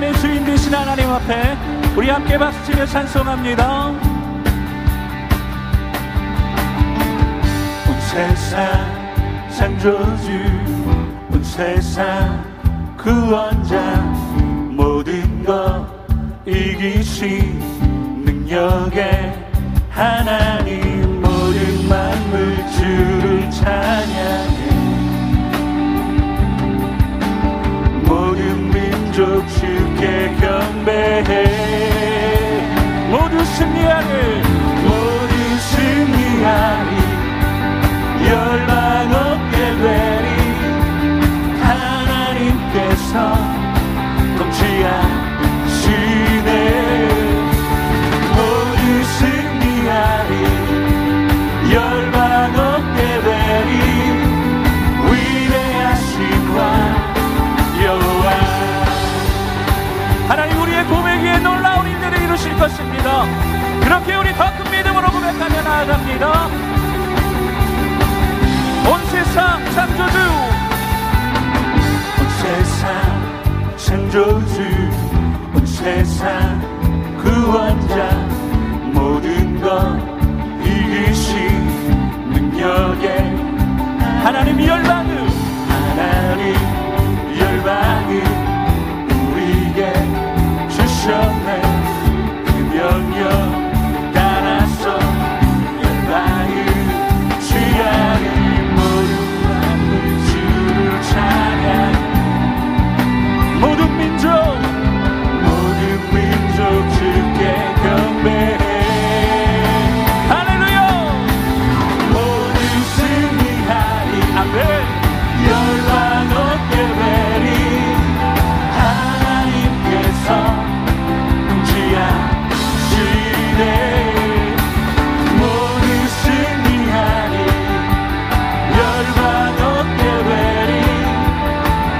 삶의 주인 되신 하나님 앞에 우리 함께 박수치며 찬송합니다. 온 세상 창조주, 온 세상 구원자, 모든 것 이기신 능력의 하나님, 모든 만물 주를 찬양해. 모든 민족 주께 경배해. 모두 승리하리, 모두 승리하리, 열망 없게 되리. 하나님께서 통치하시네. 모두 승리하리, 열망 없게 되리. 위대하신 왕 여호와 하나님, 우리의 고백 위에 놀라운 일들을 이루실 것입니다. 그렇게 우리 더 큰 믿음으로 고백하며 나아갑니다. 온 세상 창조주, 온 세상 창조주, 온 세상 구원자, 모든 것 이기신 능력의 하나님, 열방을 하나님 열방을 우리에게 주셨네. 그 명령 따라서 열방을 취하리. 모든 만물 주를 찬양. 모든 민족, 모든 민족 주께 경배해. 할렐루야. 모두 승리하리. 아멘. 열방 없게 되리. 하나님께서 통치하시네. 모두 승리하리. 열방 없게 되리.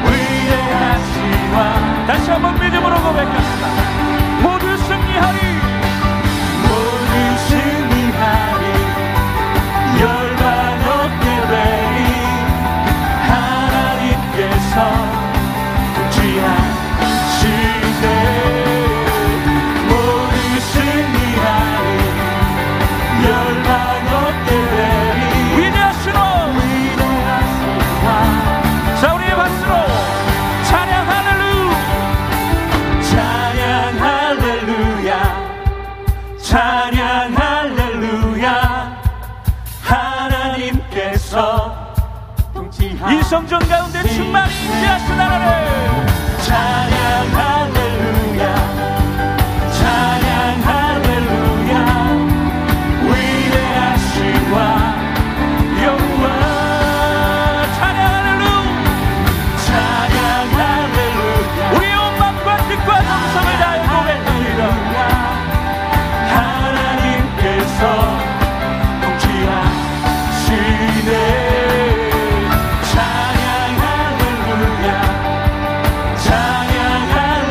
위대하신 왕. 다시 한번 믿음으로 고백합니다. 모두 승리하리. 모두 승리하리. 열방 없게 되리. 통치하시네. 모두 승리하리. 열방 없게 되리. 위대하시노. 자, 우리의 박수로 찬양 할렐루. 찬양 할렐루야. 찬양 할렐루야. 하나님께서 이 성전 가운데 충만히 임재하신 나라를 찬양 할렐루야. 찬양 할렐루야. 위대하신 와 영광. 찬양 할렐루. 찬양 할렐루야. 우리의 온 맘과 뜻과 정성을 다해 고백합니다. 하나님께서 통치하시네. 찬양 할렐루야. 찬양 할렐루야.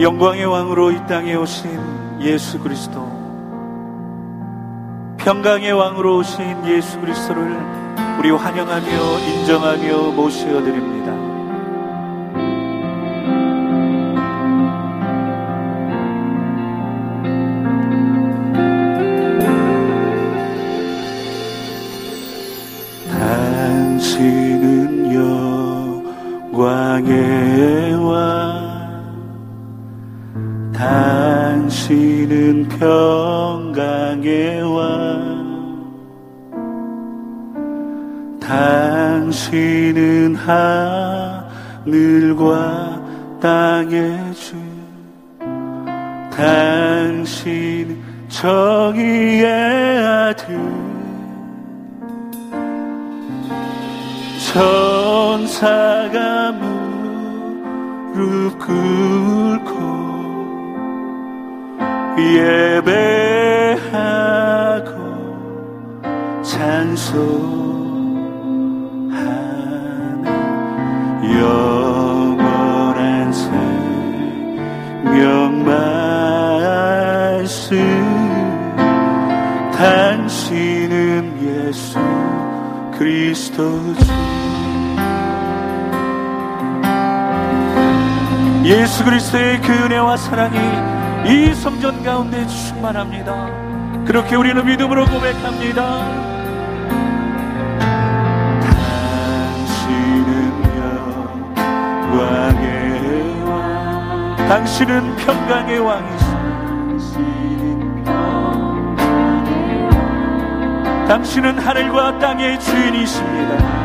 영광의 왕으로 이 땅에 오신 예수 그리스도, 평강의 왕으로 오신 예수 그리스도를 우리 환영하며 인정하며 모셔드립니다. 당신은 영광의 왕, 당신은 평강의 왕, 당신은 하늘과 땅의 주, 당신 정의의 아들, 천사가 무릎 꿇고 예배하고 찬송하네. 영원한 생명 말씀, 당신은 예수 그리스도 주. 예수 그리스도의 그 은혜와 사랑이 이 성전 가운데 충만합니다. 그렇게 우리는 믿음으로 고백합니다. 당신은 영광의 왕, 당신은 평강의 왕이시오, 당신은 평강의 왕, 당신은 하늘과 땅의 주인이십니다.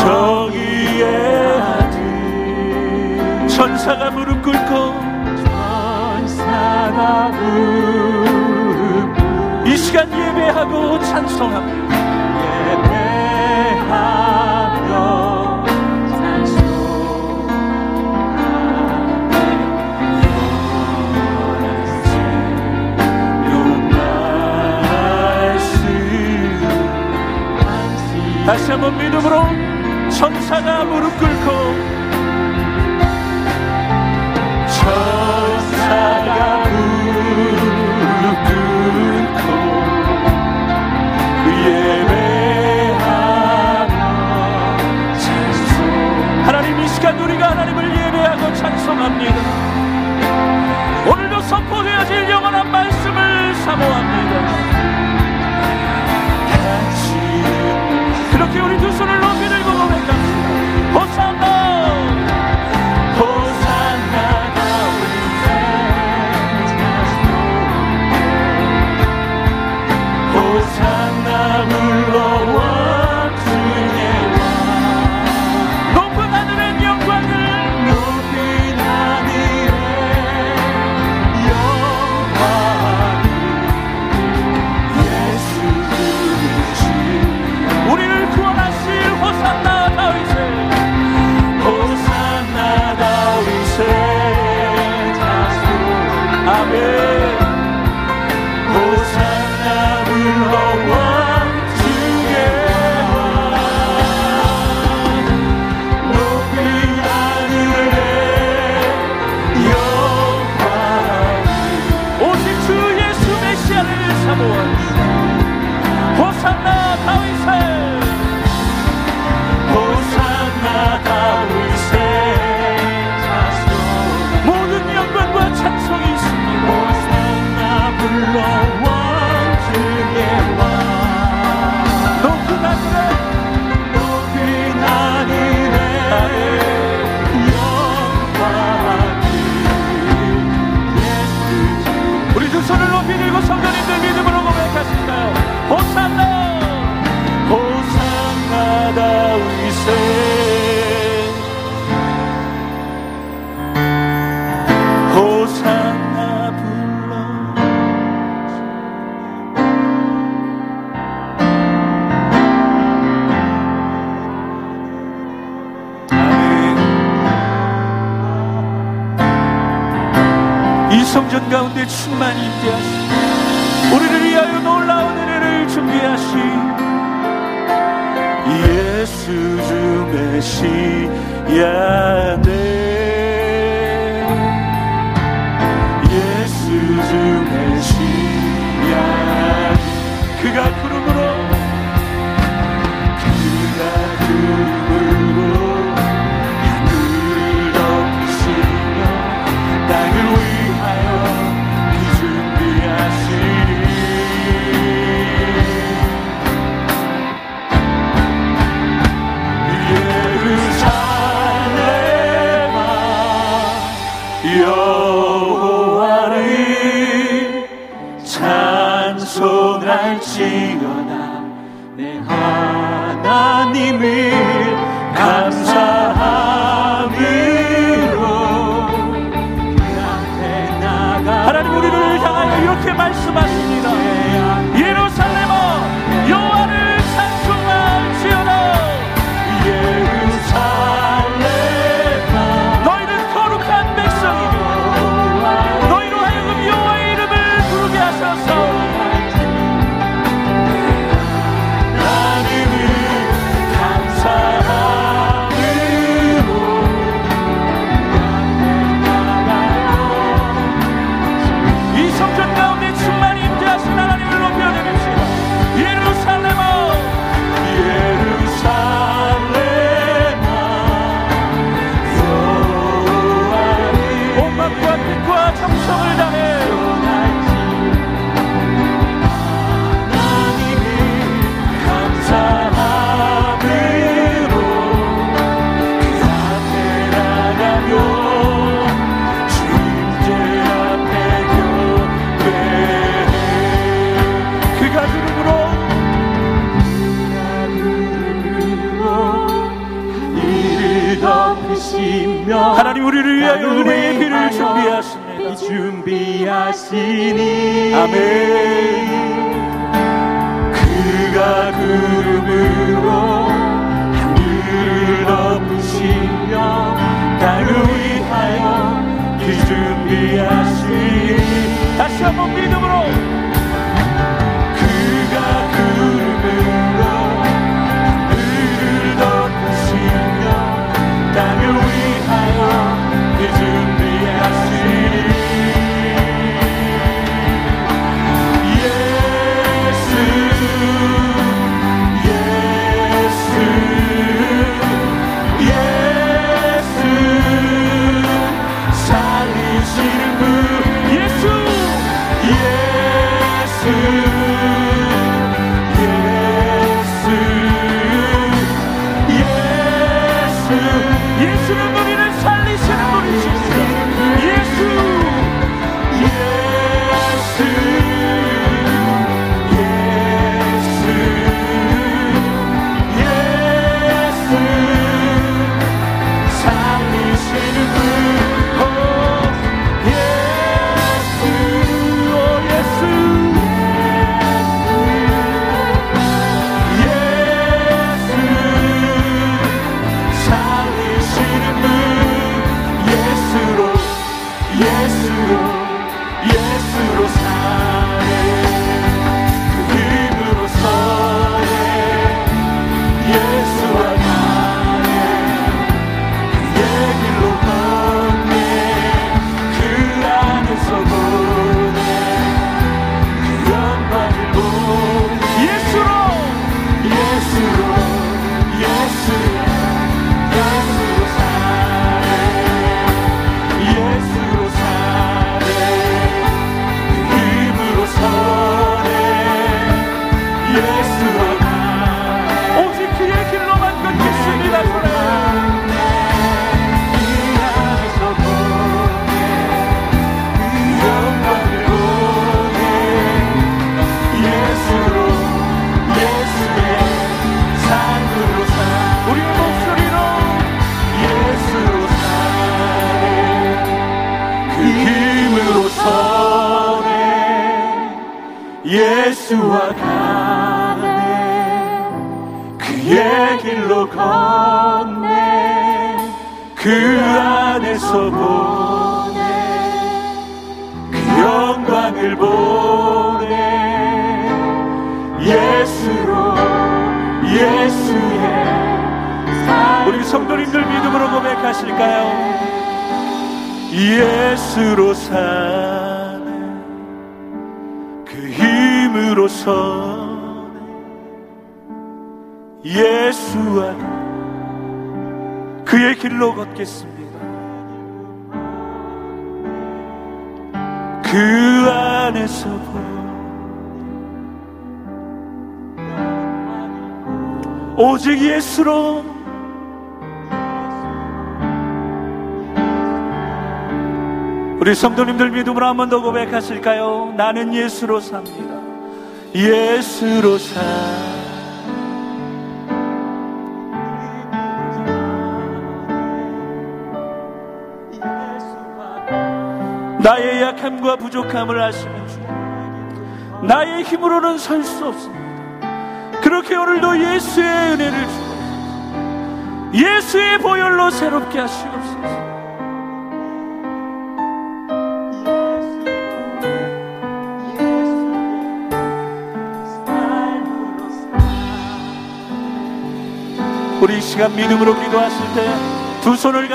정의의 아들, 천사가 무릎 꿇고, 천사가 무릎 꿇고 이 시간 예배하고 찬송합니다. 예배하며 찬송하네. 다시 한번 믿음으로 천사가 무릎 꿇고, 천사가 무릎 꿇고 예배하며 찬송. 하나님, 이 시간 우리가 하나님을 예배하고 찬송합니다. 오늘도 선포되어질 영원한 말씀을 사모합니다. 그렇게 우리 두 손을 높이 들고 고백합시다. 호산나, 호산나 다윗의 자손, 호산나 물러와 주의 왕, 높은 하늘의 영광을, 높은 하늘의 영광을 예수 그리스도 우리를 구원하실 호산나 다윗의, 호산나 다윗의 자손. 아멘. 호산나 불러와 주의 왕, 높은 하늘의 영광, 오직 주 예수 메시아를 사모한 호산나 다윗의, 호산나 다윗의 자손. 모든 영광과 찬송이 있습니다. 호산나 불러와 주의 왕, 높은 하늘에, 높은 하늘에 영광이 예수 주. 우리 두 손을 높이 들고 성도님들 믿음으로 고백하실까요? 호산나, 호산나 다윗의, 호산나 불러. 아멘. 이 성전 가운데 충만히 임재하시고 우리를 위하여 놀라운 은혜를 준비하시 예수 주 메시아네 예수 주 메시아네 그가 구름으로 하늘을 덮으시며 땅을 위하여 비 준비하시니 예루살렘아 여호와를 찬송할지어다 내 하나님을 감사함으로 그 앞에 나가 하나님 우리를 향하여 이렇게 말씀하십니다. 예루살렘아 여호와를 찬송할지어다 예루살렘아 너희는 거룩한 백성이요 너희로 하여금 여호와의 이름을 부르게 하소서 정성을 다해 하나님을 감사함으로 그 앞에 나가며 주님제 앞에 경배해 그가 주름으로 이를 덮으시며 하나님 우리를 위하여 우리의 피를 준비하시며 준비하시니 아멘 그가 구름으로 하늘을 덮으시며 땅을 위하여 비준비하시니 다시 한번 믿음으로 그가 구름으로 하늘을 덮으시며 땅을 위하여 비준비하시니 예수와 가네 그의 길로 걷네 그 안에서 보네 그 영광을 보네 예수로 예수의 우리 성도님들 믿음으로 고백하실까요? 예수로 사네, 그 힘으로 서네, 예수 안에 그의 길로 걷겠습니다. 그 안에서 오직 예수로 우리 성도님들 믿음으로 한 번 더 고백하실까요? 나는 예수로 삽니다. 예수로 사 나의 약함과 부족함을 아시는 주, 나의 힘으로는 설 수 없습니다. 그렇게 오늘도 예수의 은혜를 주옵소서. 예수의 보혈로 새롭게 하시옵소서. 우리 이 시간 믿음으로 기도하실 때 두 손을